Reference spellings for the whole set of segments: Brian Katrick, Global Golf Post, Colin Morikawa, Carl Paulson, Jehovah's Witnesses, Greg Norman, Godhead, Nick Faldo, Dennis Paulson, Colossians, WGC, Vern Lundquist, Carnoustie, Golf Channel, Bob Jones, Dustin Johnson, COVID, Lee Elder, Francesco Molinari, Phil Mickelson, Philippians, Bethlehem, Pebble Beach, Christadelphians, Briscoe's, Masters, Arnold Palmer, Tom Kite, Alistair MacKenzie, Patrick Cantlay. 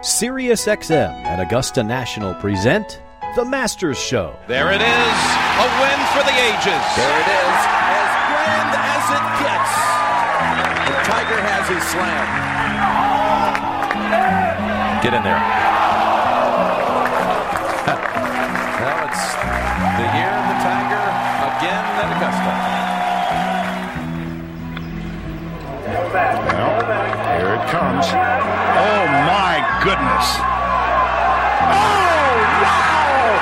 Sirius XM and Augusta National present The Masters Show. There it is, a win for the ages. There it is, as grand as it gets. The Tiger has his slam. Get in there. Now it's the year of the Tiger again at Augusta. Well, here it comes. Oh, my goodness. Oh, wow!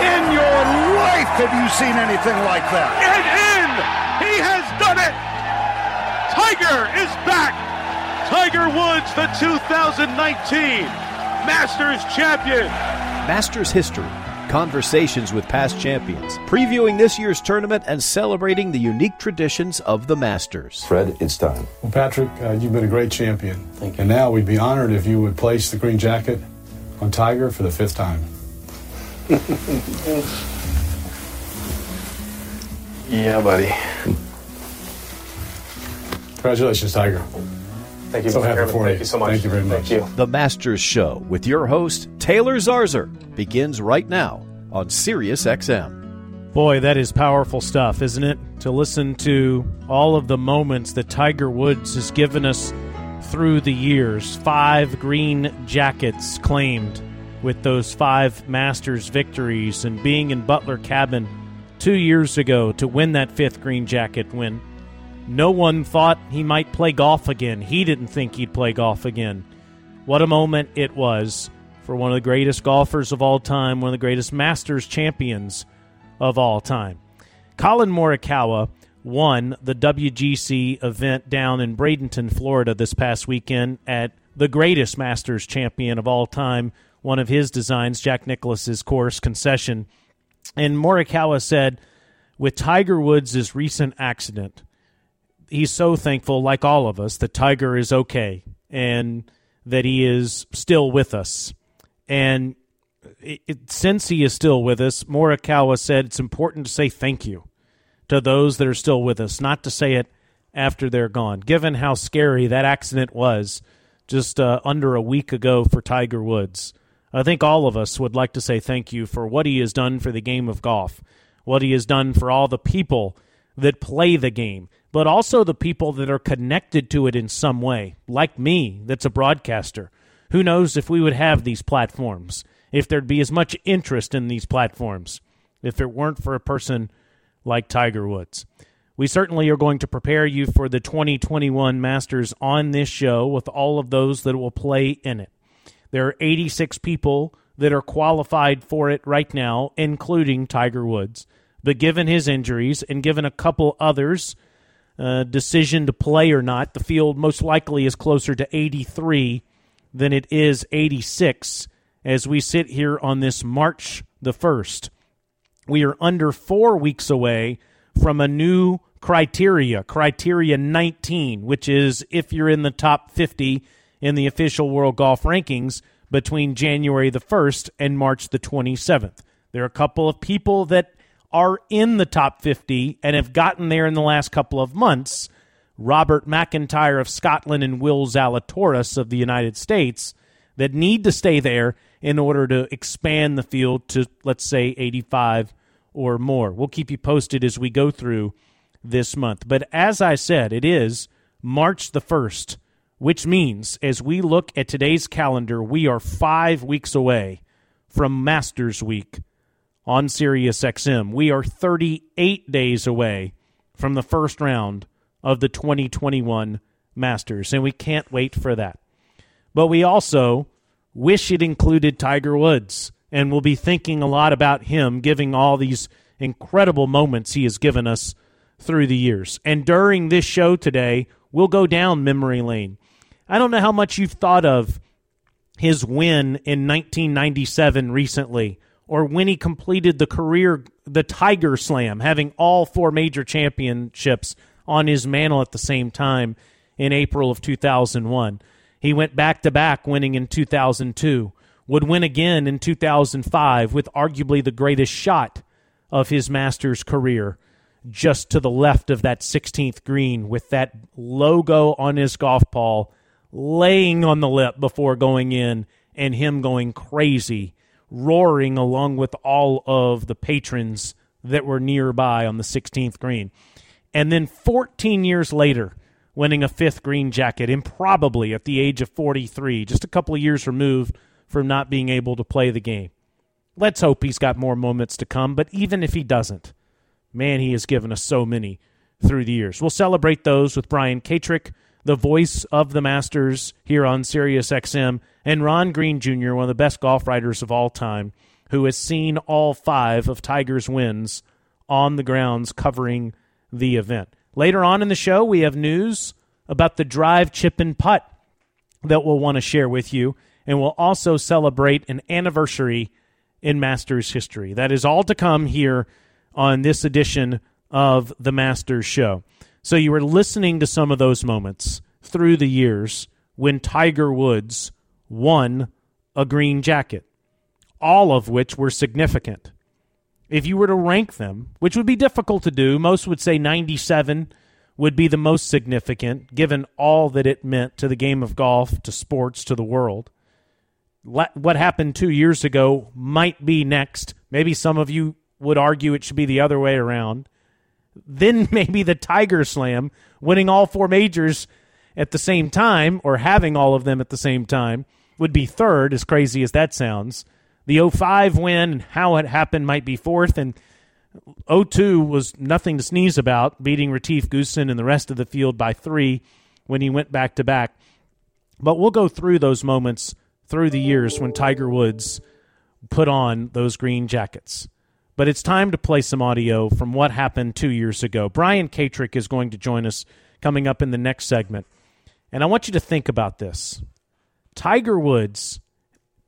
In your life have you seen anything like that? And in! He has done it! Tiger is back! Tiger Woods, the 2019 Masters champion! Masters history, conversations with past champions, previewing this year's tournament and celebrating the unique traditions of the Masters. Fred, it's time. Well, Patrick, you've been a great champion. Thank you. And now we'd be honored if you would place the green jacket on Tiger for the fifth time. Yeah, buddy. Congratulations, Tiger. Thank you. So happy for you. Thank you so much. Thank you very much. Thank you. The Masters Show with your host, Taylor Zarzer, begins right now on Sirius XM. Boy, that is powerful stuff, isn't it? To listen to all of the moments that Tiger Woods has given us through the years. 5 green jackets claimed with those 5 Masters victories, and being in Butler Cabin 2 years ago to win that 5th green jacket win. No one thought he might play golf again. He didn't think he'd play golf again. What a moment it was for one of the greatest golfers of all time, one of the greatest Masters champions of all time. Colin Morikawa won the WGC event down in Bradenton, Florida this past weekend at the greatest Masters champion of all time, one of his designs, Jack Nicklaus's course concession. And Morikawa said, with Tiger Woods' recent accident, he's so thankful, like all of us, that Tiger is okay and that he is still with us. And since he is still with us, Morikawa said it's important to say thank you to those that are still with us, not to say it after they're gone. Given how scary that accident was just under a week ago for Tiger Woods, I think all of us would like to say thank you for what he has done for the game of golf, what he has done for all the people that play the game, but also the people that are connected to it in some way, like me, that's a broadcaster. Who knows if we would have these platforms, if there'd be as much interest in these platforms, if it weren't for a person like Tiger Woods. We certainly are going to prepare you for the 2021 Masters on this show with all of those that will play in it. There are 86 people that are qualified for it right now, including Tiger Woods. But given his injuries and given a couple others, decision to play or not, the field most likely is closer to 83 than it is 86 as we sit here on this March the 1st. We are under 4 weeks away from a new criteria, criteria 19, which is if you're in the top 50 in the official World Golf Rankings between January the 1st and March the 27th. There are a couple of people that are in the top 50 and have gotten there in the last couple of months. Robert McIntyre of Scotland and Will Zalatoris of the United States that need to stay there in order to expand the field to, let's say, 85 or more. We'll keep you posted as we go through this month. But as I said, it is March the 1st, which means as we look at today's calendar, we are 5 weeks away from Masters Week on Sirius XM. We are 38 days away from the first round of the 2021 Masters, and we can't wait for that. But we also wish it included Tiger Woods, and we'll be thinking a lot about him, giving all these incredible moments he has given us through the years. And during this show today, we'll go down memory lane. I don't know how much you've thought of his win in 1997 recently, or when he completed the Tiger Slam, having all 4 major championships on his mantle at the same time in April of 2001. He went back-to-back, winning in 2002, would win again in 2005 with arguably the greatest shot of his Masters career, just to the left of that 16th green with that logo on his golf ball laying on the lip before going in and him going crazy, roaring along with all of the patrons that were nearby on the 16th green. And then 14 years later, winning a fifth green jacket, improbably at the age of 43, just a couple of years removed from not being able to play the game. Let's hope he's got more moments to come, but even if he doesn't, man, he has given us so many through the years. We'll celebrate those with Brian Katrick, the voice of the Masters here on Sirius XM, and Ron Green Jr., one of the best golf writers of all time, who has seen all five of Tiger's wins on the grounds covering the event. Later on in the show, we have news about the drive, chip, and putt that we'll want to share with you, and we'll also celebrate an anniversary in Masters history. That is all to come here on this edition of the Masters Show. So you were listening to some of those moments through the years when Tiger Woods won a green jacket, all of which were significant. If you were to rank them, which would be difficult to do, most would say 97 would be the most significant, given all that it meant to the game of golf, to sports, to the world. What happened 2 years ago might be next. Maybe some of you would argue it should be the other way around. Then maybe the Tiger Slam, winning all four majors at the same time, or having all of them at the same time, would be third, as crazy as that sounds. The 05 win and how it happened might be fourth, and 02 was nothing to sneeze about, beating Retief Goosen and the rest of the field by 3 when he went back-to-back. But we'll go through those moments through the years when Tiger Woods put on those green jackets. But it's time to play some audio from what happened 2 years ago. Brian Katrick is going to join us coming up in the next segment. And I want you to think about this. Tiger Woods,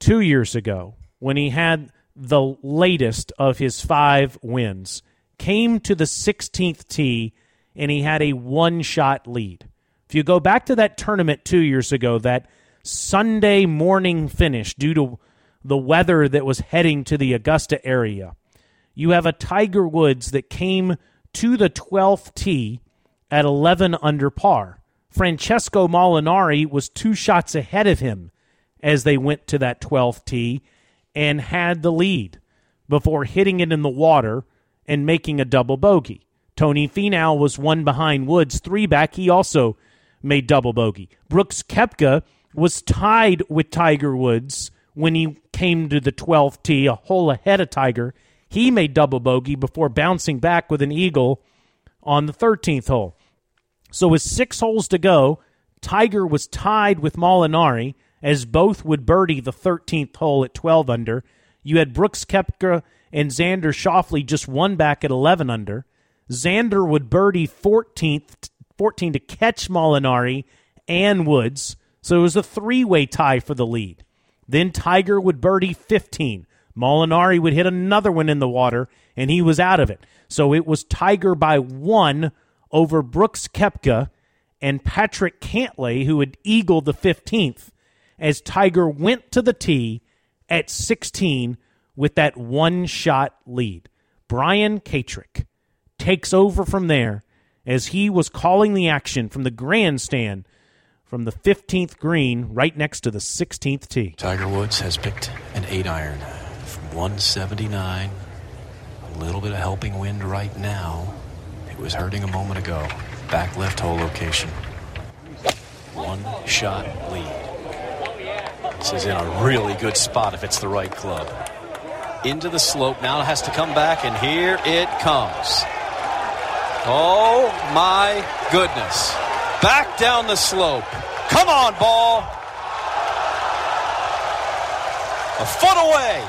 2 years ago, when he had the latest of his 5 wins, came to the 16th tee, and he had a one-shot lead. If you go back to that tournament 2 years ago, that Sunday morning finish due to the weather that was heading to the Augusta area, you have a Tiger Woods that came to the 12th tee at 11 under par. Francesco Molinari was 2 shots ahead of him as they went to that 12th tee and had the lead before hitting it in the water and making a double bogey. Tony Finau was 1 behind Woods, 3 back. He also made double bogey. Brooks Koepka was tied with Tiger Woods when he came to the 12th tee, a hole ahead of Tiger. He made double bogey before bouncing back with an eagle on the 13th hole. So with 6 holes to go, Tiger was tied with Molinari as both would birdie the 13th hole at 12 under. You had Brooks Koepka and Xander Schauffele just 1 back at 11 under. Xander would birdie 14 to catch Molinari and Woods. So it was a 3-way tie for the lead. Then Tiger would birdie 15. Molinari would hit another one in the water, and he was out of it. So it was Tiger by 1 over Brooks Koepka and Patrick Cantlay, who had eagled the 15th, as Tiger went to the tee at 16 with that one-shot lead. Brian Katrick takes over from there as he was calling the action from the grandstand from the 15th green right next to the 16th tee. Tiger Woods has picked an 8-iron. 179, a little bit of helping wind right now. It was hurting a moment ago. Back left hole location. 1-shot lead. This is in a really good spot if it's the right club. Into the slope, now it has to come back, and here it comes. Oh my goodness. Back down the slope. Come on, ball. A foot away.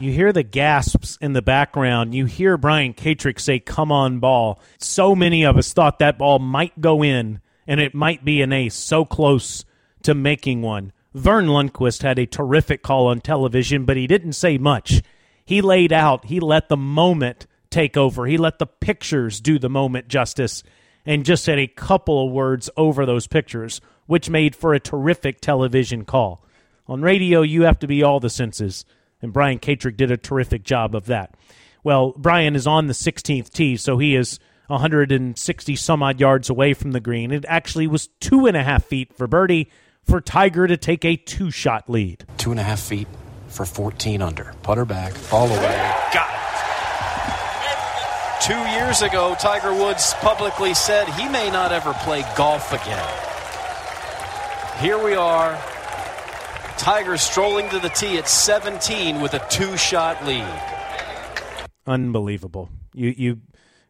You hear the gasps in the background. You hear Brian Katrick say, come on, ball. So many of us thought that ball might go in, and it might be an ace, so close to making one. Vern Lundquist had a terrific call on television, but he didn't say much. He laid out. He let the moment take over. He let the pictures do the moment justice and just said a couple of words over those pictures, which made for a terrific television call. On radio, you have to be all the senses. And Brian Katrick did a terrific job of that. Well, Brian is on the 16th tee, so he is 160 some odd yards away from the green. It actually was 2.5 feet for birdie for Tiger to take a 2-shot lead. 2.5 feet for 14 under. Putter back, ball away. Got it. 2 years ago, Tiger Woods publicly said he may not ever play golf again. Here we are. Tiger strolling to the tee at 17 with a 2-shot lead. Unbelievable. You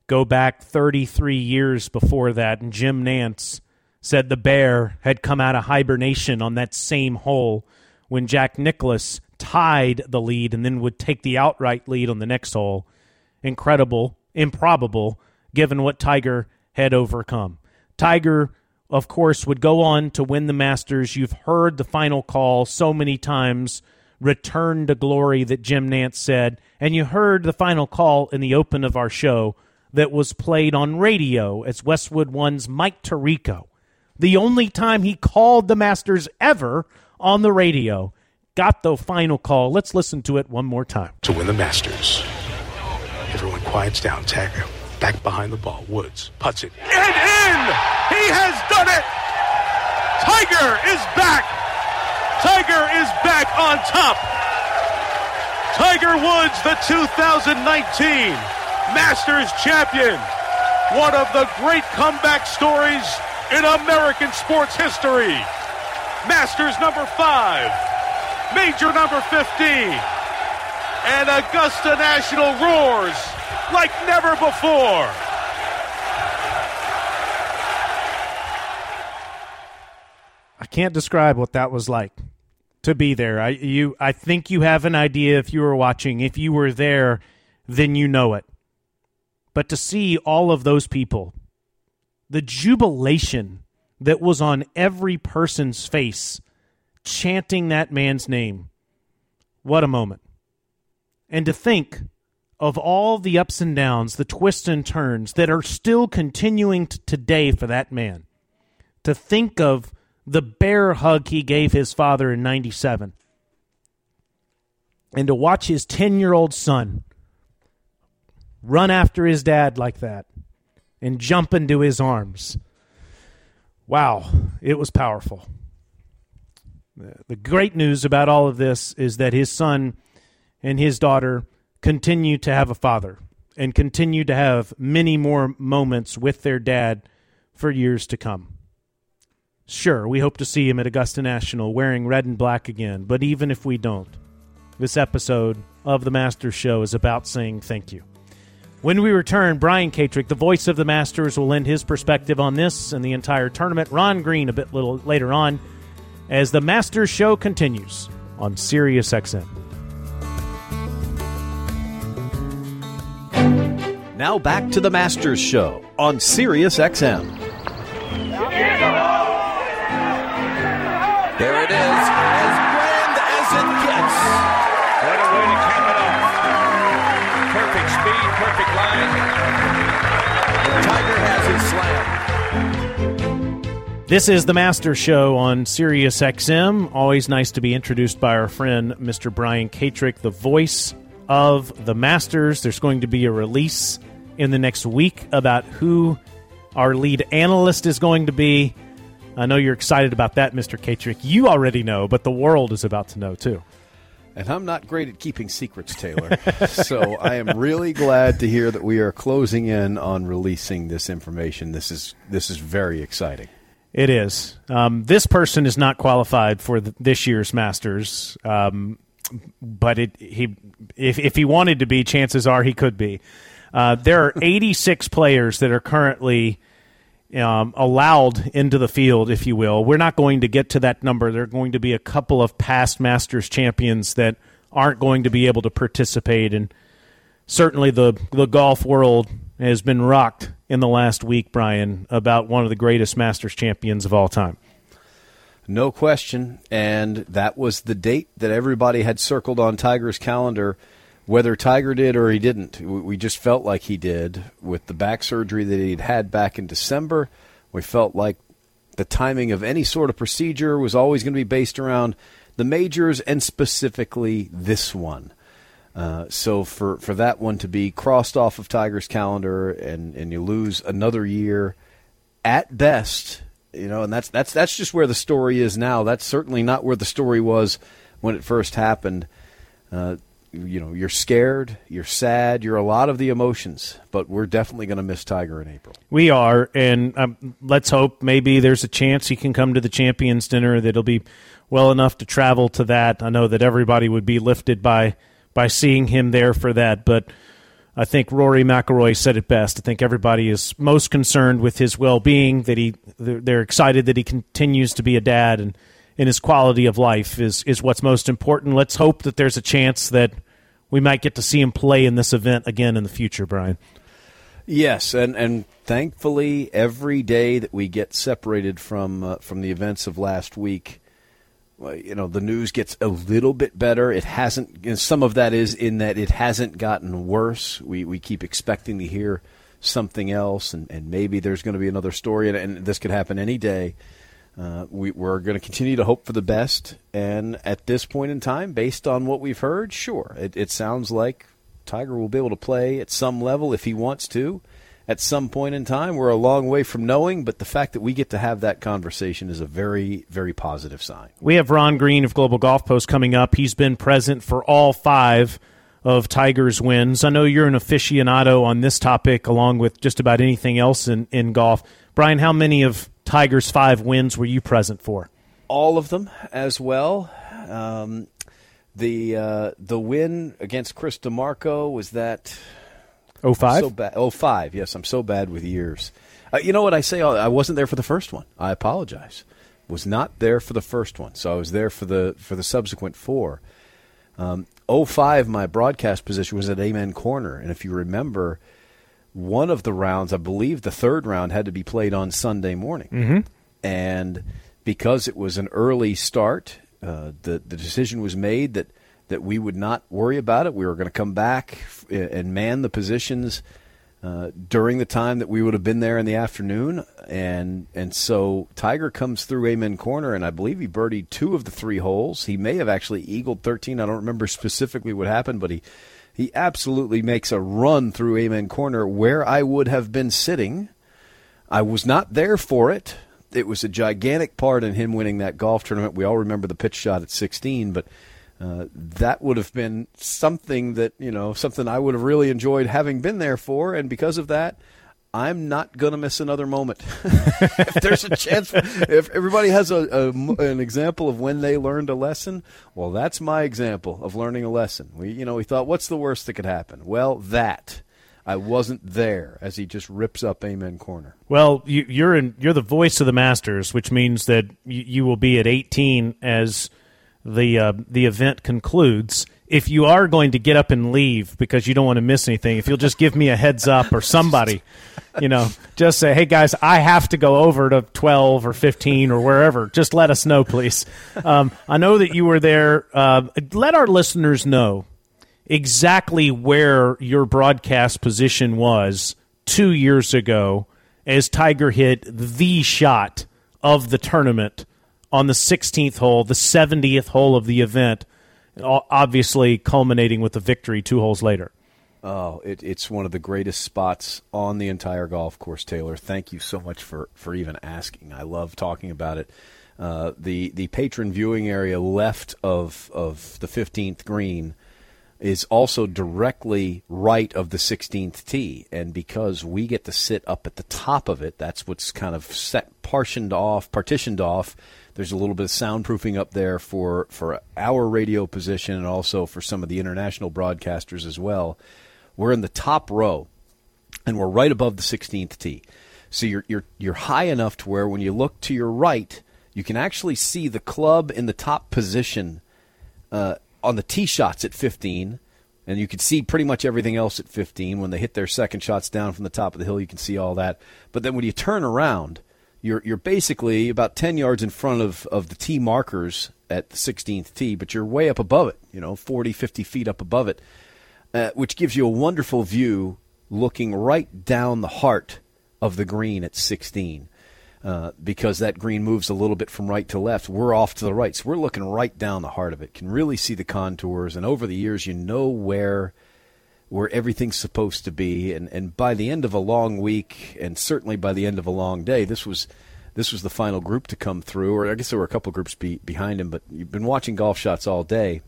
go back 33 years before that, and Jim Nantz said the bear had come out of hibernation on that same hole when Jack Nicklaus tied the lead and then would take the outright lead on the next hole. Incredible, improbable, given what Tiger had overcome. Tiger, of course, would go on to win the Masters. You've heard the final call so many times, return to glory, that Jim Nantz said, and you heard the final call in the open of our show that was played on radio as Westwood One's Mike Tirico. The only time he called the Masters ever on the radio. Got the final call. Let's listen to it one more time. To win the Masters. Everyone quiets down. Tiger back behind the ball. Woods puts it. And in! He has done it! Tiger is back! Tiger is back on top! Tiger Woods, the 2019 Masters champion. One of the great comeback stories in American sports history. Masters number 5. Major number 15. And Augusta National roars like never before. I can't describe what that was like to be there. I think you have an idea if you were watching. If you were there, then you know it. But to see all of those people, the jubilation that was on every person's face chanting that man's name, what a moment. And to think of all the ups and downs, the twists and turns that are still continuing today for that man. To think of the bear hug he gave his father in 97. And to watch his 10-year-old son run after his dad like that and jump into his arms. Wow, it was powerful. The great news about all of this is that his son and his daughter continue to have a father and continue to have many more moments with their dad for years to come. Sure, we hope to see him at Augusta National wearing red and black again, but even if we don't, this episode of The Masters Show is about saying thank you. When we return, Brian Katrick, the voice of the Masters, will lend his perspective on this and the entire tournament. Ron Green a bit little later on as The Masters Show continues on Sirius XM. Now back to the Masters Show on Sirius XM. There it is, as grand as it gets. What a way to cap it off. Perfect speed, perfect line. And Tiger has his slam. This is the Masters Show on Sirius XM. Always nice to be introduced by our friend, Mr. Brian Katrick, the voice of the Masters. There's going to be a release in the next week about who our lead analyst is going to be. I know you're excited about that, Mr. Katrick. You already know, but the world is about to know, too. And I'm not great at keeping secrets, Taylor. So I am really glad to hear that we are closing in on releasing this information. This is very exciting. It is. This person is not qualified for this year's Masters. But if he wanted to be, chances are he could be. There are 86 players that are currently allowed into the field, if you will. We're not going to get to that number. There are going to be a couple of past Masters champions that aren't going to be able to participate, and certainly the golf world has been rocked in the last week, Brian, about one of the greatest Masters champions of all time. No question, and that was the date that everybody had circled on Tiger's calendar, whether Tiger did or he didn't. We just felt like he did with the back surgery that he'd had back in December. We felt like the timing of any sort of procedure was always going to be based around the majors and specifically this one. So for that one to be crossed off of Tiger's calendar and you lose another year at best, you know, and that's just where the story is now. That's certainly not where the story was when it first happened. You know, you're scared, you're sad, you're a lot of the emotions, but we're definitely going to miss Tiger in April. We are, and let's hope maybe there's a chance he can come to the Champions Dinner, that he'll be well enough to travel to that. I know that everybody would be lifted by seeing him there for that, but I think Rory McIlroy said it best. I think everybody is most concerned with his well-being, that they're excited that he continues to be a dad, and his quality of life is what's most important. Let's hope that there's a chance that we might get to see him play in this event again in the future, Brian. Yes, and thankfully every day that we get separated from the events of last week, you know, the news gets a little bit better. It hasn't, and some of that is in that it hasn't gotten worse. We keep expecting to hear something else, and maybe there's going to be another story, and this could happen any day. We're going to continue to hope for the best, and at this point in time, based on what we've heard, sure, it sounds like Tiger will be able to play at some level if he wants to. At some point in time, we're a long way from knowing, but the fact that we get to have that conversation is a very, very positive sign. We have Ron Green of Global Golf Post coming up. He's been present for all five of Tiger's wins. I know you're an aficionado on this topic, along with just about anything else in golf. Brian, how many of Tiger's five wins were you present for? All of them as well. The win against Chris DiMarco, was that 05? 05, yes. I'm so bad with years. You know what I say? I wasn't there for the first one. I apologize. Was not there for the first one. So I was there for the subsequent four. 05, my broadcast position was at Amen Corner, and if you remember, one of the rounds, I believe the third round, had to be played on Sunday morning. Mm-hmm. And because it was an early start, the decision was made that we would not worry about it. We were going to come back and man the positions during the time that we would have been there in the afternoon. And so Tiger comes through Amen Corner, and I believe he birdied two of the three holes. He may have actually eagled 13. I don't remember specifically what happened, but he absolutely makes a run through Amen Corner where I would have been sitting. I was not there for it. It was a gigantic part in him winning that golf tournament. We all remember the pitch shot at 16, but that would have been something that, you know, something I would have really enjoyed having been there for. And because of that, I'm not going to miss another moment. If there's a chance, if everybody has an example of when they learned a lesson, well, that's my example of learning a lesson. We thought, what's the worst that could happen? Well, that. I wasn't there, as he just rips up Amen Corner. Well, you're the voice of the Masters, which means that you will be at 18 as the event concludes. If you are going to get up and leave because you don't want to miss anything, if you'll just give me a heads up or somebody, you know, just say, hey, guys, I have to go over to 12 or 15 or wherever. Just let us know, please. I know that you were there. Let our listeners know exactly where your broadcast position was 2 years ago as Tiger hit the shot of the tournament on the 16th hole, the 70th hole of the event, obviously culminating with a victory two holes later. Oh, it's one of the greatest spots on the entire golf course, Taylor. Thank you so much for even asking. I love talking about it. The patron viewing area left of the 15th green is also directly right of the 16th tee, and because we get to sit up at the top of it, that's what's kind of partitioned off. There's a little bit of soundproofing up there for our radio position and also for some of the international broadcasters as well. We're in the top row, and we're right above the 16th tee. So you're high enough to where when you look to your right, you can actually see the club in the top position on the tee shots at 15, and you can see pretty much everything else at 15. When they hit their second shots down from the top of the hill, you can see all that. But then when you turn around, you're basically about 10 yards in front of the tee markers at the 16th tee, but you're way up above it, 40, 50 feet up above it, which gives you a wonderful view looking right down the heart of the green at 16. because that green moves a little bit from right to left. We're off to the right, so we're looking right down the heart of it. Can really see the contours, and over the years you know where everything's supposed to be. And by the end of a long week, and certainly by the end of a long day, this was the final group to come through, or I guess there were a couple groups behind him, but you've been watching golf shots all day.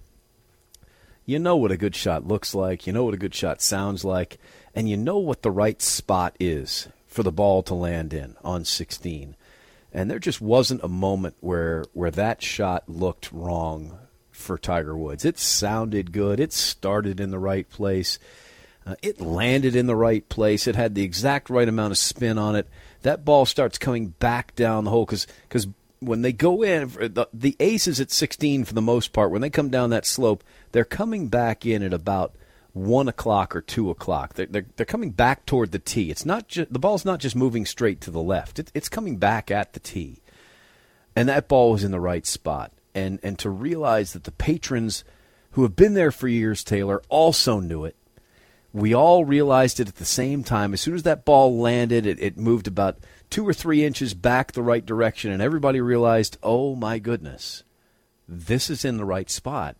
You know what a good shot looks like. You know what a good shot sounds like. And you know what the right spot is for the ball to land in on 16. And there just wasn't a moment where that shot looked wrong for Tiger Woods. It sounded good. It started in the right place. It landed in the right place. It had the exact right amount of spin on it. That ball starts coming back down the hole because when they go in, the aces at 16 for the most part, when they come down that slope, they're coming back in at about 1 o'clock or 2 o'clock. They're coming back toward the tee. It's not the ball's not just moving straight to the left. It's coming back at the tee. And that ball was in the right spot. And to realize that the patrons who have been there for years, Taylor, also knew it. We all realized it at the same time. As soon as that ball landed, it moved about 2 or 3 inches back the right direction, and everybody realized, oh, my goodness, this is in the right spot.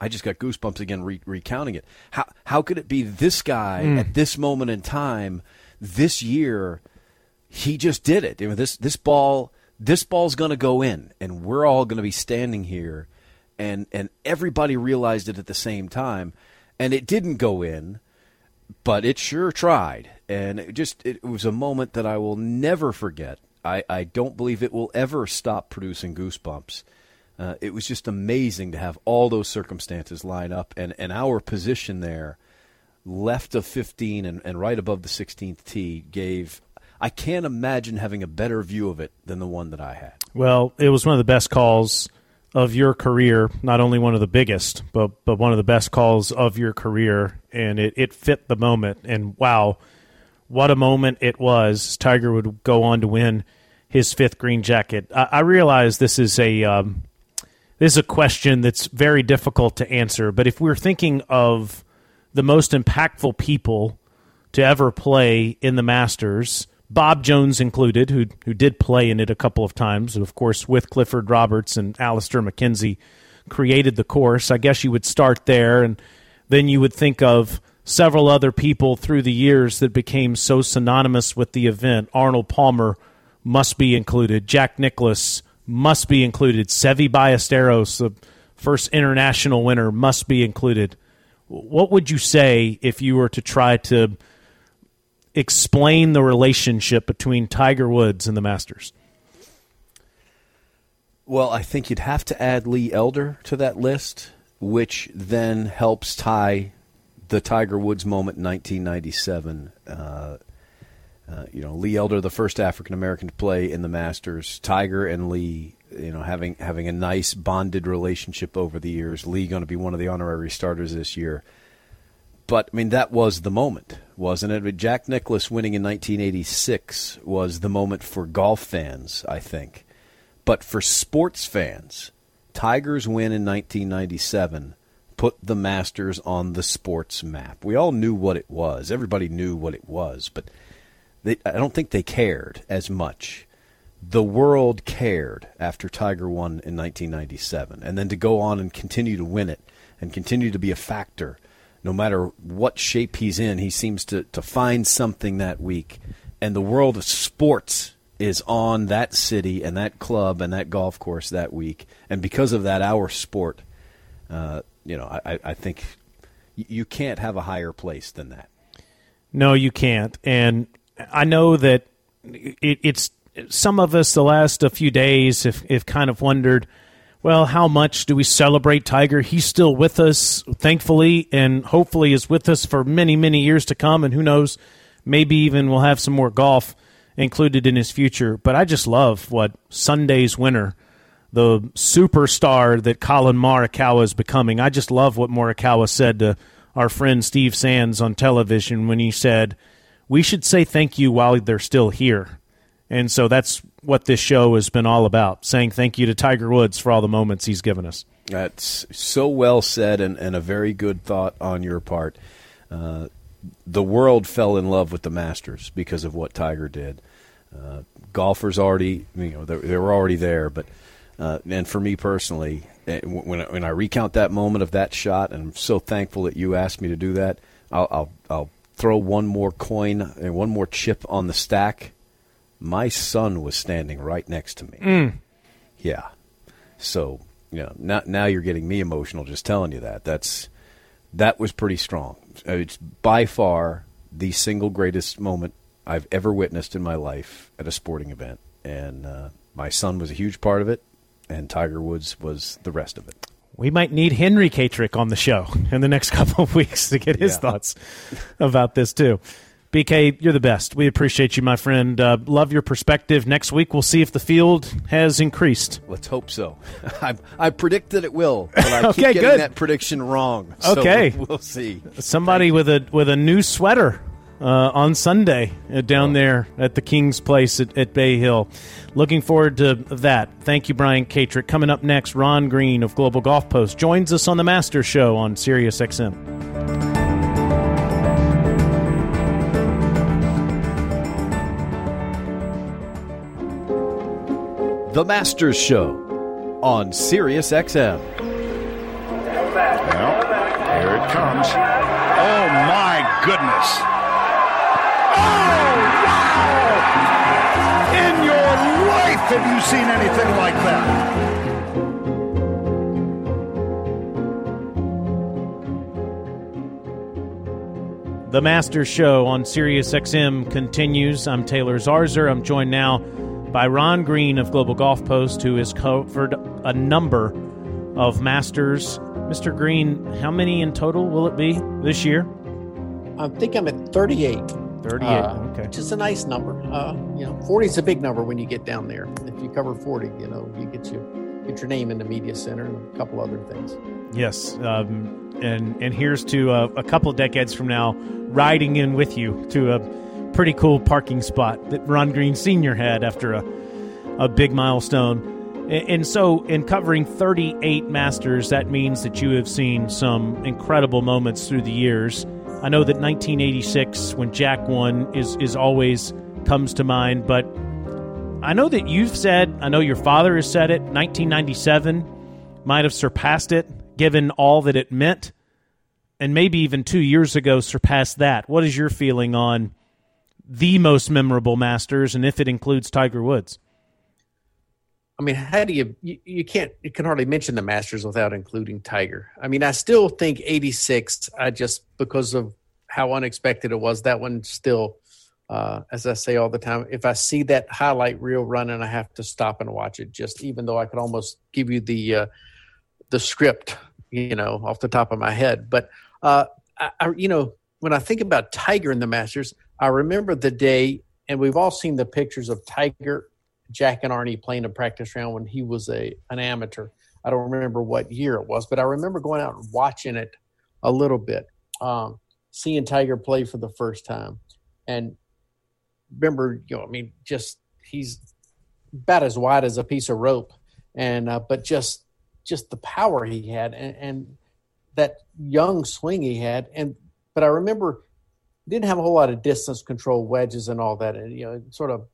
I just got goosebumps again recounting it. How could it be this guy at this moment in time, this year? He just did it. I mean, this ball's going to go in, and we're all going to be standing here, and everybody realized it at the same time. And it didn't go in, but it sure tried. And it was a moment that I will never forget. I don't believe it will ever stop producing goosebumps. It was just amazing to have all those circumstances line up. And our position there, left of 15 and right above the 16th tee, gave... I can't imagine having a better view of it than the one that I had. Well, it was one of the best calls of your career, not only one of the biggest, but one of the best calls of your career, and it fit the moment. And wow, what a moment it was. Tiger would go on to win his 5th green jacket. I realize this is a question that's very difficult to answer, but if we're thinking of the most impactful people to ever play in the Masters, Bob Jones included, who did play in it a couple of times, of course, with Clifford Roberts and Alistair McKenzie created the course. I guess you would start there, and then you would think of several other people through the years that became so synonymous with the event. Arnold Palmer must be included. Jack Nicklaus must be included. Seve Ballesteros, the first international winner, must be included. What would you say if you were to try to explain the relationship between Tiger Woods and the Masters? Well, I think you'd have to add Lee Elder to that list, which then helps tie the Tiger Woods moment in 1997. Lee Elder, the first African-American to play in the Masters. Tiger and Lee, having a nice bonded relationship over the years. Lee going to be one of the honorary starters this year. But, I mean, that was the moment, wasn't it? But Jack Nicklaus winning in 1986 was the moment for golf fans, I think. But for sports fans, Tiger's win in 1997 put the Masters on the sports map. We all knew what it was. Everybody knew what it was. But I don't think they cared as much. The world cared after Tiger won in 1997. And then to go on and continue to win it and continue to be a factor. No matter what shape he's in, he seems to find something that week. And the world of sports is on that city and that club and that golf course that week. And because of that, our sport, I think you can't have a higher place than that. No, you can't. And I know that it's some of us the last a few days have kind of wondered, well, how much do we celebrate Tiger? He's still with us, thankfully, and hopefully is with us for many, many years to come. And who knows, maybe even we'll have some more golf included in his future. But I just love what Sunday's winner, the superstar that Colin Morikawa is becoming. I just love what Morikawa said to our friend Steve Sands on television when he said, we should say thank you while they're still here. And so that's what this show has been all about, saying thank you to Tiger Woods for all the moments he's given us. That's so well said and a very good thought on your part. The world fell in love with the Masters because of what Tiger did. Golfers already, you know, they were already there. But and for me personally, when I recount that moment of that shot, and I'm so thankful that you asked me to do that, I'll throw one more coin and one more chip on the stack. My son was standing right next to me. Mm. Yeah. So, you know, now you're getting me emotional just telling you that. That was pretty strong. It's by far the single greatest moment I've ever witnessed in my life at a sporting event. And my son was a huge part of it, and Tiger Woods was the rest of it. We might need Henry Katrick on the show in the next couple of weeks to get his thoughts about this, too. BK, you're the best. We appreciate you, my friend. Love your perspective. Next week, we'll see if the field has increased. Let's hope so. I predict that it will, but I keep getting that prediction wrong. So okay. We'll see. Somebody with a new sweater on Sunday down there at the King's Place at Bay Hill. Looking forward to that. Thank you, Brian Katrick. Coming up next, Ron Green of Global Golf Post joins us on the Masters Show on Sirius XM. The Masters Show on Sirius XM. Well, here it comes. Oh, my goodness. Oh, wow! In your life have you seen anything like that? The Masters Show on Sirius XM continues. I'm Taylor Zarzer. I'm joined now by Ron Green of Global Golf Post, who has covered a number of Masters. Mr. Green, how many in total will it be this year? I think I'm at 38. 38, okay. Which is a nice number. 40 is a big number when you get down there. If you cover 40, you get your name in the media center and a couple other things. Yes, and here's to a couple of decades from now, riding in with you to a pretty cool parking spot that Ron Green Sr. had after a big milestone. And so in covering 38 Masters, that means that you have seen some incredible moments through the years. I know that 1986, when Jack won, is always comes to mind, but I know that you've said, I know your father has said it, 1997 might have surpassed it, given all that it meant, and maybe even 2 years ago surpassed that. What is your feeling on the most memorable Masters, and if it includes Tiger Woods? I mean, how do you can hardly mention the Masters without including Tiger. I mean, I still think 86, because of how unexpected it was, that one still, as I say all the time, if I see that highlight reel running, I have to stop and watch it, just even though I could almost give you the script, off the top of my head. But, when I think about Tiger in the Masters, I remember the day, and we've all seen the pictures of Tiger, Jack and Arnie playing a practice round when he was an amateur. I don't remember what year it was, but I remember going out and watching it a little bit, seeing Tiger play for the first time. And remember, he's about as wide as a piece of rope, and but just the power he had and that young swing he had. But I remember didn't have a whole lot of distance control, wedges and all that, and sort of,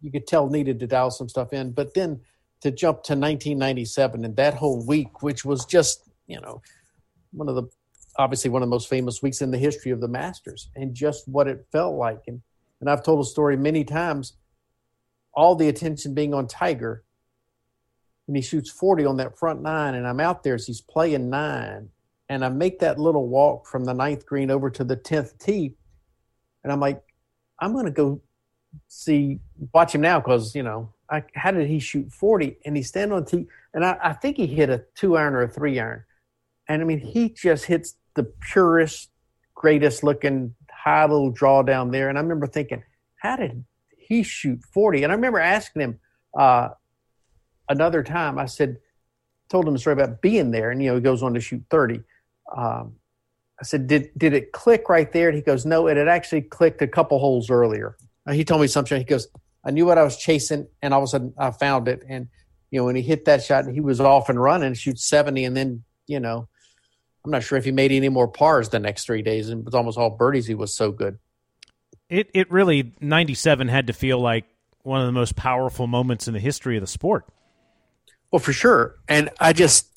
you could tell needed to dial some stuff in, but then to jump to 1997 and that whole week, which was just, one of the most famous weeks in the history of the Masters, and just what it felt like. And I've told a story many times, all the attention being on Tiger, and he shoots 40 on that front nine, and I'm out there as he's playing nine, and I make that little walk from the ninth green over to the 10th tee, and I'm like, I'm going to go watch him now, because how did he shoot 40? And he's standing on the tee, and I think he hit a 2-iron or a 3-iron, and I mean he just hits the purest, greatest looking high little draw down there. And I remember thinking, how did he shoot 40? And I remember asking him another time. I told him a story about being there, and he goes on to shoot 30. I said, did it click right there? And he goes, no, it had actually clicked a couple holes earlier. He told me something. He goes, I knew what I was chasing, and all of a sudden I found it. And, when he hit that shot, he was off and running, shoots 70. And then, I'm not sure if he made any more pars the next 3 days. And it was almost all birdies. He was so good. it really, 97 had to feel like one of the most powerful moments in the history of the sport. Well, for sure. And I just,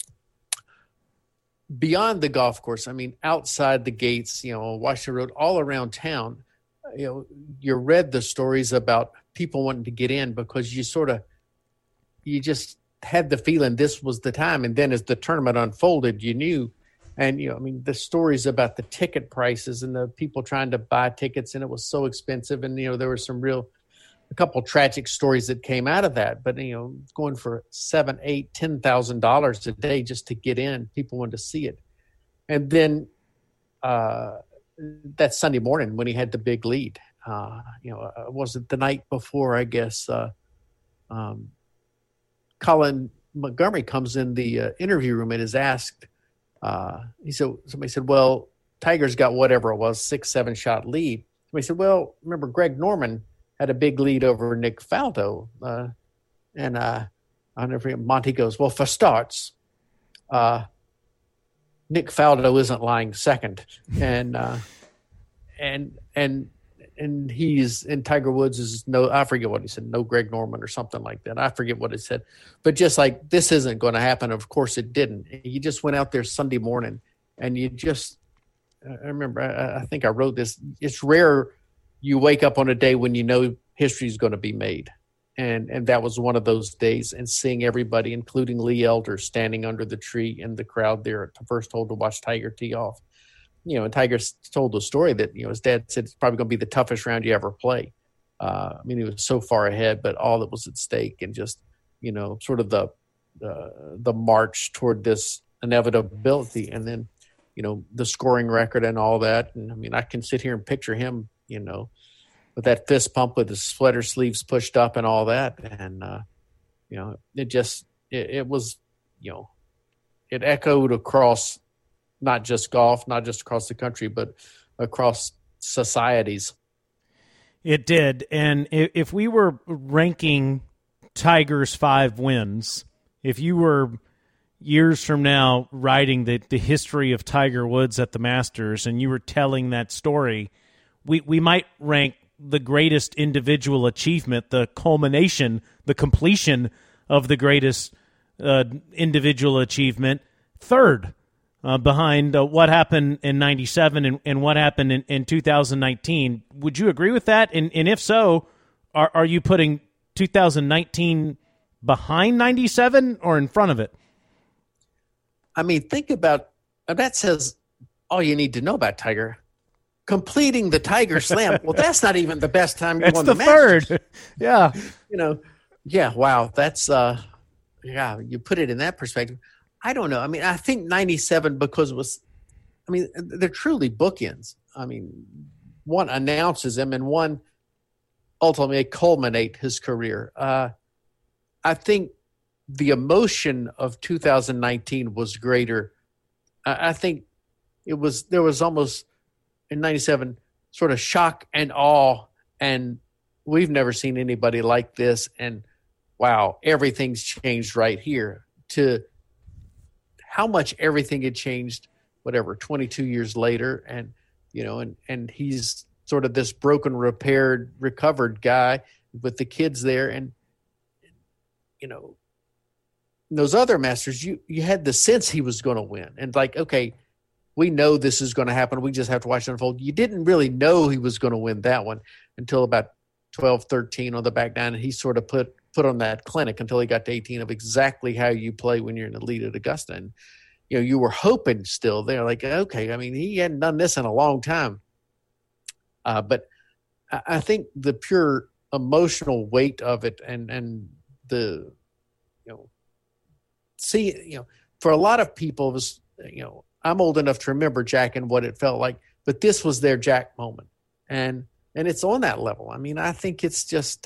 beyond the golf course, I mean, outside the gates, you know, Washington Road, all around town, you know, you read the stories about people wanting to get in because you sort of, you just had the feeling this was the time. And then as the tournament unfolded, you knew. And, you know, I mean, the stories about the ticket prices and the people trying to buy tickets, and it was so expensive. And, you know, there were some a couple tragic stories that came out of that. But, you know, going for $7,000, $8,000, $10,000 a day just to get in. People wanted to see it. And then that Sunday morning when he had the big lead, you know, was it the night before, I guess, Colin Montgomery comes in the interview room and is asked, somebody said, well, Tiger's got whatever it was, 6-7 shot lead. Somebody said, well, remember Greg Norman had a big lead over Nick Faldo. And I never forget, Monty goes, well, for starts, Nick Faldo isn't lying second. And he's in Tiger Woods is no, I forget what he said, no Greg Norman or something like that. I forget what it said, but just like, this isn't going to happen. Of course it didn't. You just went out there Sunday morning and you just, I remember, I think I wrote this. It's rare you wake up on a day when you know history is going to be made. And that was one of those days, and seeing everybody, including Lee Elder, standing under the tree in the crowd there at the first hole to watch Tiger tee off. You know, and Tiger told the story that, you know, his dad said it's probably going to be the toughest round you ever play. I mean, he was so far ahead, but all that was at stake, and just, you know, sort of the march toward this inevitability, and then, you know, the scoring record and all that. And I mean, I can sit here and picture him, you know, with that fist pump, with his sweater sleeves pushed up and all that. And, you know, it was, you know, it echoed across not just golf, not just across the country, but across societies. It did. And if we were ranking Tiger's 5 wins, if you were years from now writing the history of Tiger Woods at the Masters and you were telling that story, we might rank the greatest individual achievement, the culmination, the completion of the greatest individual achievement, third. Behind what happened in 97 and what happened in 2019. Would you agree with that? And if so, are you putting 2019 behind 97 or in front of it? I mean, think about that says all you need to know about Tiger. Completing the Tiger Slam. Well, that's not even the best time you won the Masters. Third. Yeah. You know, yeah, wow. That's, yeah, you put it in that perspective. I don't know. I mean, I think 97 because it was, I mean, they're truly bookends. I mean, one announces him and one ultimately culminate his career. I think the emotion of 2019 was greater. I think there was almost in 97 sort of shock and awe, and we've never seen anybody like this. And wow, everything's changed right here to how much everything had changed, whatever, 22 years later. And, you know, and he's sort of this broken, repaired, recovered guy with the kids there. And, you know, those other Masters, you had the sense he was going to win. And like, okay, we know this is going to happen. We just have to watch it unfold. You didn't really know he was going to win that one until about 12, 13 on the back nine. And he sort of put on that clinic until he got to 18 of exactly how you play when you're in the lead at Augusta. And, you know, you were hoping still there, like, okay, I mean, he hadn't done this in a long time. But I think the pure emotional weight of it and the, you know, for a lot of people, it was, you know, I'm old enough to remember Jack and what it felt like, but this was their Jack moment. And it's on that level. I mean, I think it's just,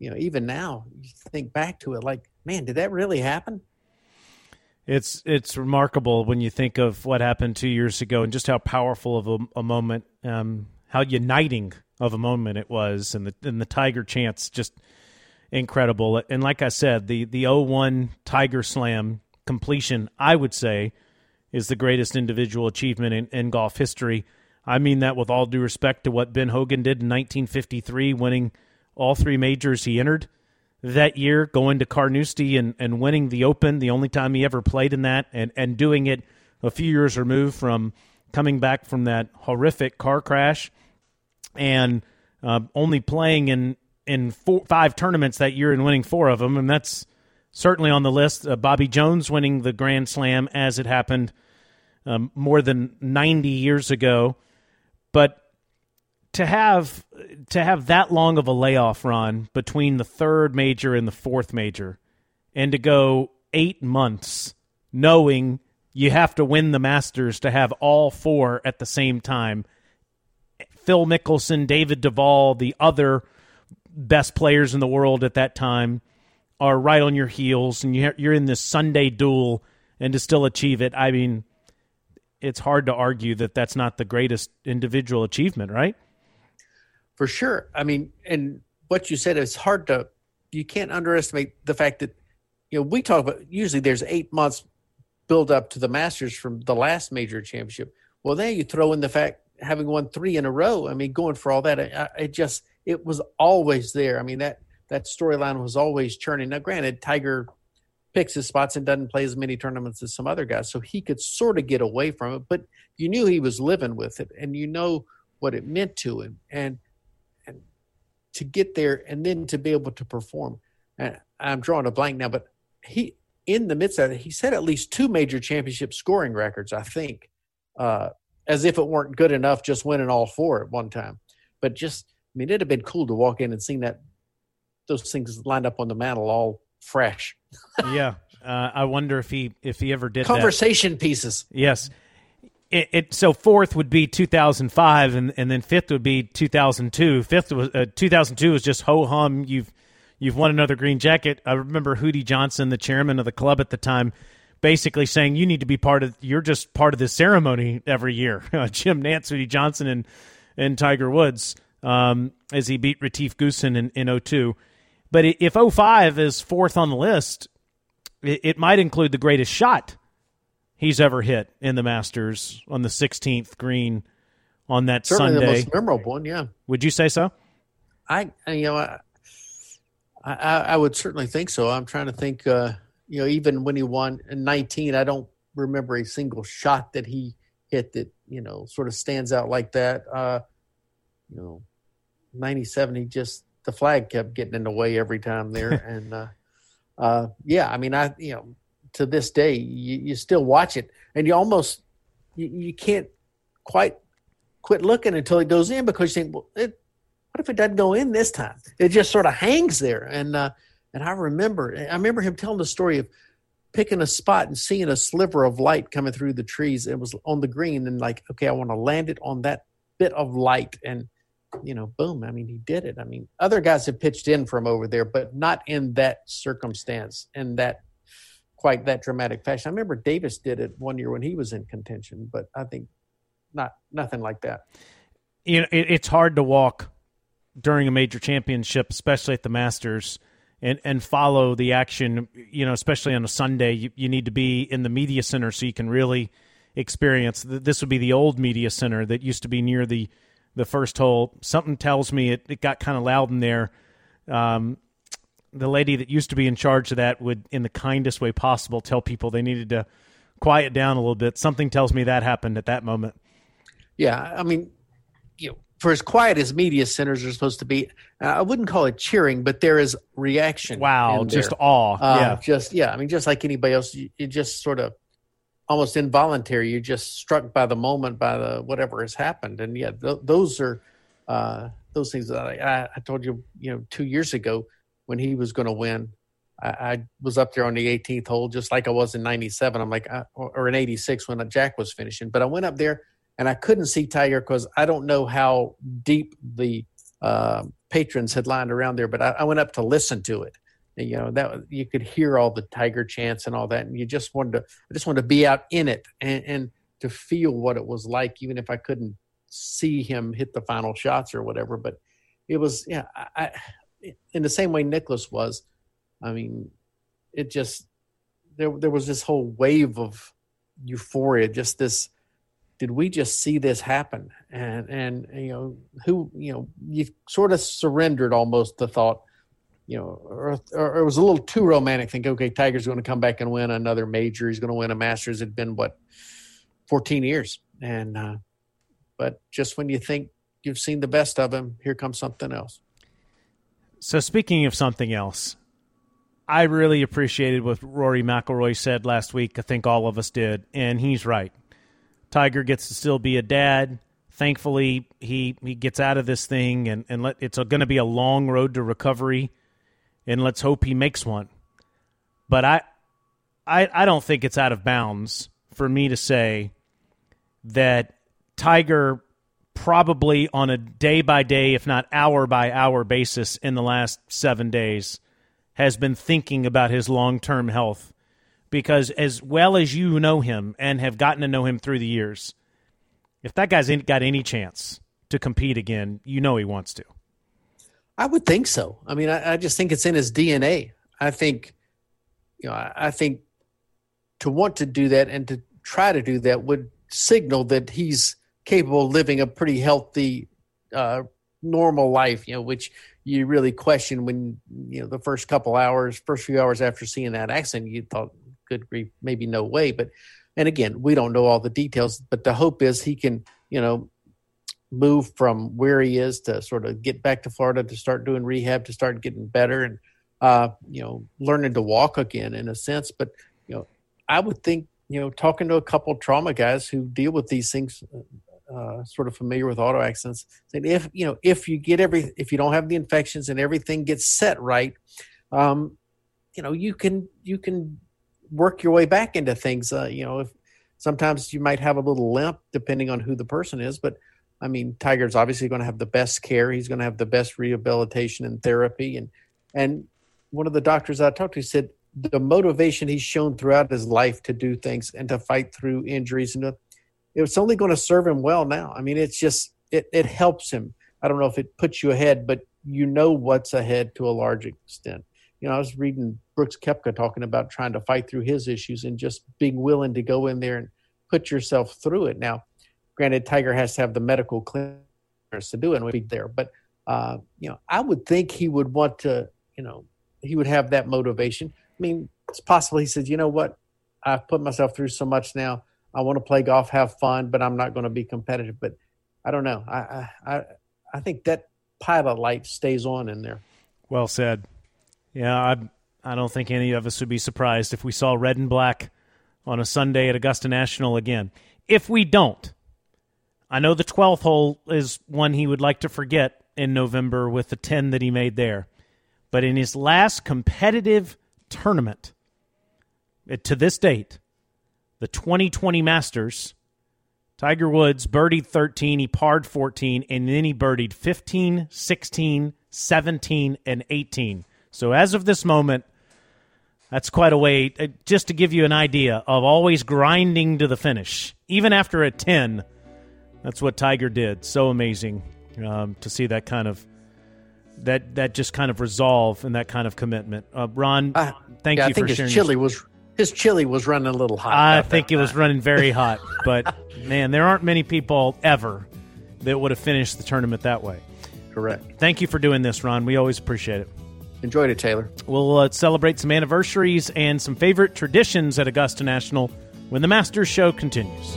you know, even now, you think back to it like, man, did that really happen? It's remarkable when you think of what happened 2 years ago and just how powerful of a moment, how uniting of a moment it was, and the Tiger chants, just incredible. And like I said, the 01 Tiger Slam completion, I would say, is the greatest individual achievement in golf history. I mean that with all due respect to what Ben Hogan did in 1953, winning all three majors he entered that year, going to Carnoustie and winning the Open, the only time he ever played in that, and doing it a few years removed from coming back from that horrific car crash, and only playing in five tournaments that year and winning four of them, and that's certainly on the list. Bobby Jones winning the Grand Slam as it happened more than 90 years ago. But to have that long of a layoff run between the third major and the fourth major, and to go 8 months knowing you have to win the Masters to have all four at the same time. Phil Mickelson, David Duval, the other best players in the world at that time, are right on your heels, and you're in this Sunday duel, and to still achieve it, I mean, it's hard to argue that that's not the greatest individual achievement, right? For sure. I mean, and what you said is you can't underestimate the fact that, you know, we talk about usually there's 8 months build up to the Masters from the last major championship. Well, then you throw in the fact having won three in a row. I mean, going for all that, it was always there. I mean, that storyline was always churning. Now, granted, Tiger picks his spots and doesn't play as many tournaments as some other guys, so he could sort of get away from it, but you knew he was living with it, and you know what it meant to him, and to get there and then to be able to perform. And I'm drawing a blank now, but he – in the midst of it, he set at least two major championship scoring records, I think, as if it weren't good enough just winning all four at one time. But it'd have been cool to walk in and see that those things lined up on the mantle all fresh. Yeah. I wonder if he ever did conversation that. Pieces. Yes. So fourth would be 2005, and then fifth would be 2002. Fifth was 2002 was just ho-hum. You've won another green jacket. I remember Hootie Johnson, the chairman of the club at the time, basically saying you need to be you're just part of this ceremony every year. Jim Nantz, Hootie Johnson, and Tiger Woods as he beat Retief Goosen in 02. But if 05 is fourth on the list, it might include the greatest shot he's ever hit in the Masters on the 16th green on that Sunday. Certainly the most memorable one, yeah. Would you say so? I would certainly think so. I'm trying to think, even when he won in 19, I don't remember a single shot that he hit that, sort of stands out like that. 97, the flag kept getting in the way every time there. And, to this day, you still watch it and you almost, you can't quite quit looking until it goes in, because you think, well, what if it doesn't go in this time? It just sort of hangs there. And I remember him telling the story of picking a spot and seeing a sliver of light coming through the trees. It was on the green, and like, okay, I want to land it on that bit of light. And, boom, I mean, he did it. I mean, other guys have pitched in from over there, but not in that circumstance, in that quite that dramatic fashion. I remember Davis did it one year when he was in contention, but I think nothing like that. It's hard to walk during a major championship, especially at the Masters, and follow the action, especially on a Sunday. You need to be in the media center so you can really experience. This would be the old media center that used to be near the first hole. Something tells me it got kind of loud in there. The lady that used to be in charge of that would, in the kindest way possible, tell people they needed to quiet down a little bit. Something tells me that happened at that moment. Yeah, I mean, for as quiet as media centers are supposed to be, I wouldn't call it cheering, but there is reaction. Wow, just awe. I mean, just like anybody else, you just sort of almost involuntary. You're just struck by the moment, by the whatever has happened. And yeah, those are those things that I told you, 2 years ago when he was going to win, I was up there on the 18th hole, just like I was in 97. I'm like, or in 86 when Jack was finishing. But I went up there, and I couldn't see Tiger because I don't know how deep the patrons had lined around there, but I went up to listen to it. And, that you could hear all the Tiger chants and all that, and I just wanted to be out in it and to feel what it was like, even if I couldn't see him hit the final shots or whatever. But it was, in the same way Nicklaus was. I mean, it just there was this whole wave of euphoria, just this did we just see this happen? And you sort of surrendered almost the thought, or it was a little too romantic. Think, okay, Tiger's going to come back and win another major. He's going to win a Masters. It'd been 14 years, and but just when you think you've seen the best of him, here comes something else. So speaking of something else, I really appreciated what Rory McIlroy said last week. I think all of us did, and he's right. Tiger gets to still be a dad. Thankfully, he gets out of this thing, and it's going to be a long road to recovery, and let's hope he makes one. But I don't think it's out of bounds for me to say that Tiger probably on a day-by-day, if not hour-by-hour basis in the last 7 days has been thinking about his long-term health. Because as well as you know him and have gotten to know him through the years, if that guy's got any chance to compete again, he wants to. I would think so. I mean, I just think it's in his DNA. I think to want to do that and to try to do that would signal that he's capable of living a pretty healthy, normal life, which you really question when, the first few hours after seeing that accident, you thought, good grief, maybe no way. But, and again, we don't know all the details, but the hope is he can, move from where he is to sort of get back to Florida, to start doing rehab, to start getting better and, learning to walk again in a sense. But, I would think, talking to a couple of trauma guys who deal with these things, sort of familiar with auto accidents, and if you don't have the infections and everything gets set right, you can work your way back into things. If sometimes you might have a little limp depending on who the person is, but I mean, Tiger's obviously going to have the best care. He's going to have the best rehabilitation and therapy. And one of the doctors I talked to said the motivation he's shown throughout his life to do things and to fight through injuries, and it's only going to serve him well now. I mean, it's just, it helps him. I don't know if it puts you ahead, but what's ahead to a large extent. I was reading Brooks Koepka talking about trying to fight through his issues and just being willing to go in there and put yourself through it. Now, granted, Tiger has to have the medical clearance to do it, and we'll be there. But, I would think he would want to, he would have that motivation. I mean, it's possible he says, I've put myself through so much now. I want to play golf, have fun, but I'm not going to be competitive. But I don't know. I think that pilot light stays on in there. Well said. Yeah, I don't think any of us would be surprised if we saw red and black on a Sunday at Augusta National again. If we don't, I know the 12th hole is one he would like to forget in November with the 10 that he made there. But in his last competitive tournament to this date, the 2020 Masters, Tiger Woods birdied 13, he parred 14, and then he birdied 15, 16, 17, and 18. So as of this moment, that's quite a way, just to give you an idea of always grinding to the finish. Even after a 10, that's what Tiger did. So amazing to see that kind of that just kind of resolve and that kind of commitment. Ron, thank you for sharing. His chili was running a little hot. I think it was running very hot. But, man, there aren't many people ever that would have finished the tournament that way. Correct. Thank you for doing this, Ron. We always appreciate it. Enjoyed it, Taylor. We'll celebrate some anniversaries and some favorite traditions at Augusta National when the Masters Show continues.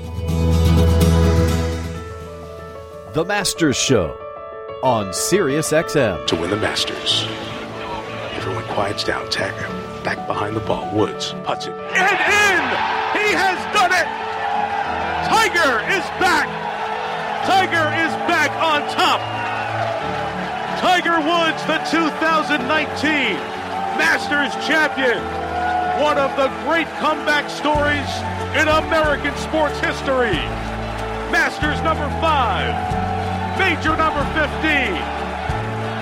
The Masters Show on Sirius XM. To win the Masters. Everyone quiets down, Tiger. Back behind the ball, Woods puts it. And in! He has done it! Tiger is back! Tiger is back on top! Tiger Woods, the 2019 Masters champion. One of the great comeback stories in American sports history. Masters #5, Major #15,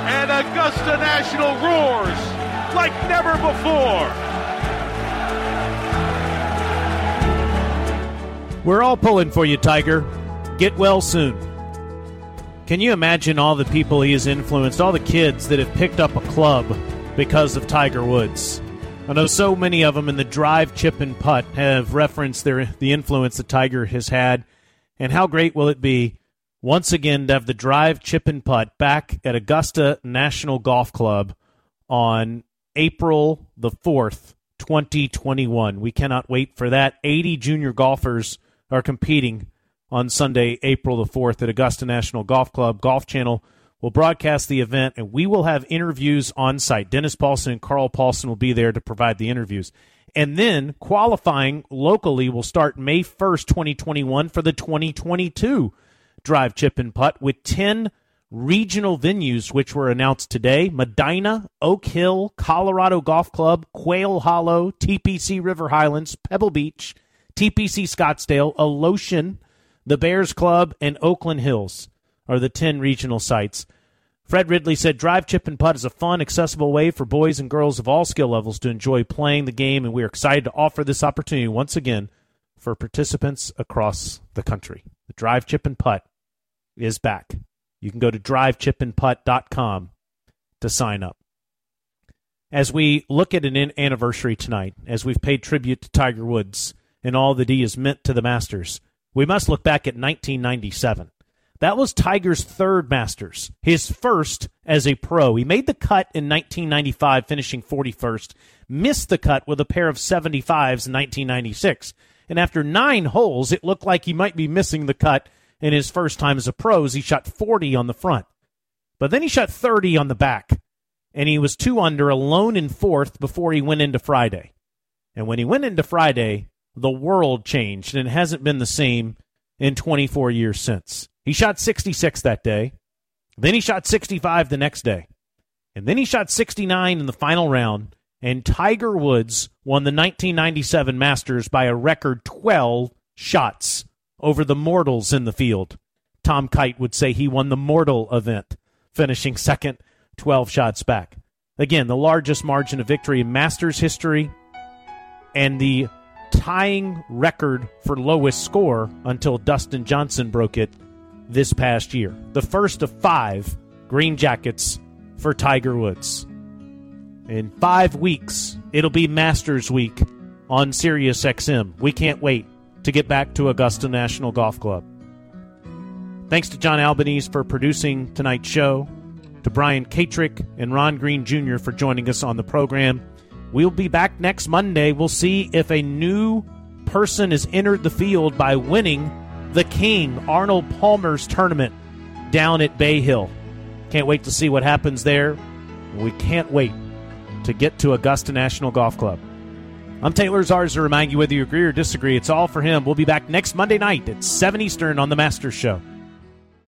and Augusta National roars like never before. We're all pulling for you, Tiger. Get well soon. Can you imagine all the people he has influenced, all the kids that have picked up a club because of Tiger Woods? I know so many of them in the drive, chip, and putt have referenced the influence that Tiger has had And how great will it be once again to have the drive, chip, and putt back at Augusta National Golf Club on April the 4th, 2021. We cannot wait for that. 80 junior golfers are competing on Sunday, April the 4th at Augusta National Golf Club. Golf Channel will broadcast the event, and we will have interviews on site. Dennis Paulson and Carl Paulson will be there to provide the interviews. And then qualifying locally will start May 1st, 2021 for the 2022 Drive, Chip, and Putt with 10 regional venues, which were announced today: Medina, Oak Hill, Colorado Golf Club, Quail Hollow, TPC River Highlands, Pebble Beach, TPC Scottsdale, Alotian, the Bears Club, and Oakland Hills are the 10 regional sites. Fred Ridley said, Drive, Chip, and Putt is a fun, accessible way for boys and girls of all skill levels to enjoy playing the game, and we are excited to offer this opportunity once again for participants across the country. The Drive, Chip, and Putt is back. You can go to drivechipandputt.com to sign up. As we look at an anniversary tonight, as we've paid tribute to Tiger Woods and all that he has meant to the Masters, we must look back at 1997. That was Tiger's third Masters, his first as a pro. He made the cut in 1995, finishing 41st, missed the cut with a pair of 75s in 1996. And after 9 holes, it looked like he might be missing the cut in his first time as a pro, as he shot 40 on the front. But then he shot 30 on the back, and he was 2 under, alone in 4th, before he went into Friday. And when he went into Friday, the world changed, and it hasn't been the same in 24 years since. He shot 66 that day. Then he shot 65 the next day. And then he shot 69 in the final round. And Tiger Woods won the 1997 Masters by a record 12 shots over the mortals in the field. Tom Kite would say he won the mortal event, finishing second, 12 shots back. Again, the largest margin of victory in Masters history, and the tying record for lowest score until Dustin Johnson broke it this past year. The first of 5 green jackets for Tiger Woods. In 5 weeks, it'll be Masters Week on Sirius XM. We can't wait to get back to Augusta National Golf Club. Thanks to John Albanese for producing tonight's show, to Brian Katrick and Ron Green Jr. for joining us on the program. We'll be back next Monday. We'll see if a new person has entered the field by winning the King, Arnold Palmer's tournament down at Bay Hill. Can't wait to see what happens there. We can't wait to get to Augusta National Golf Club. I'm Taylor Zarzer reminding you, whether you agree or disagree, it's all for him. We'll be back next Monday night at 7 Eastern on The Masters Show.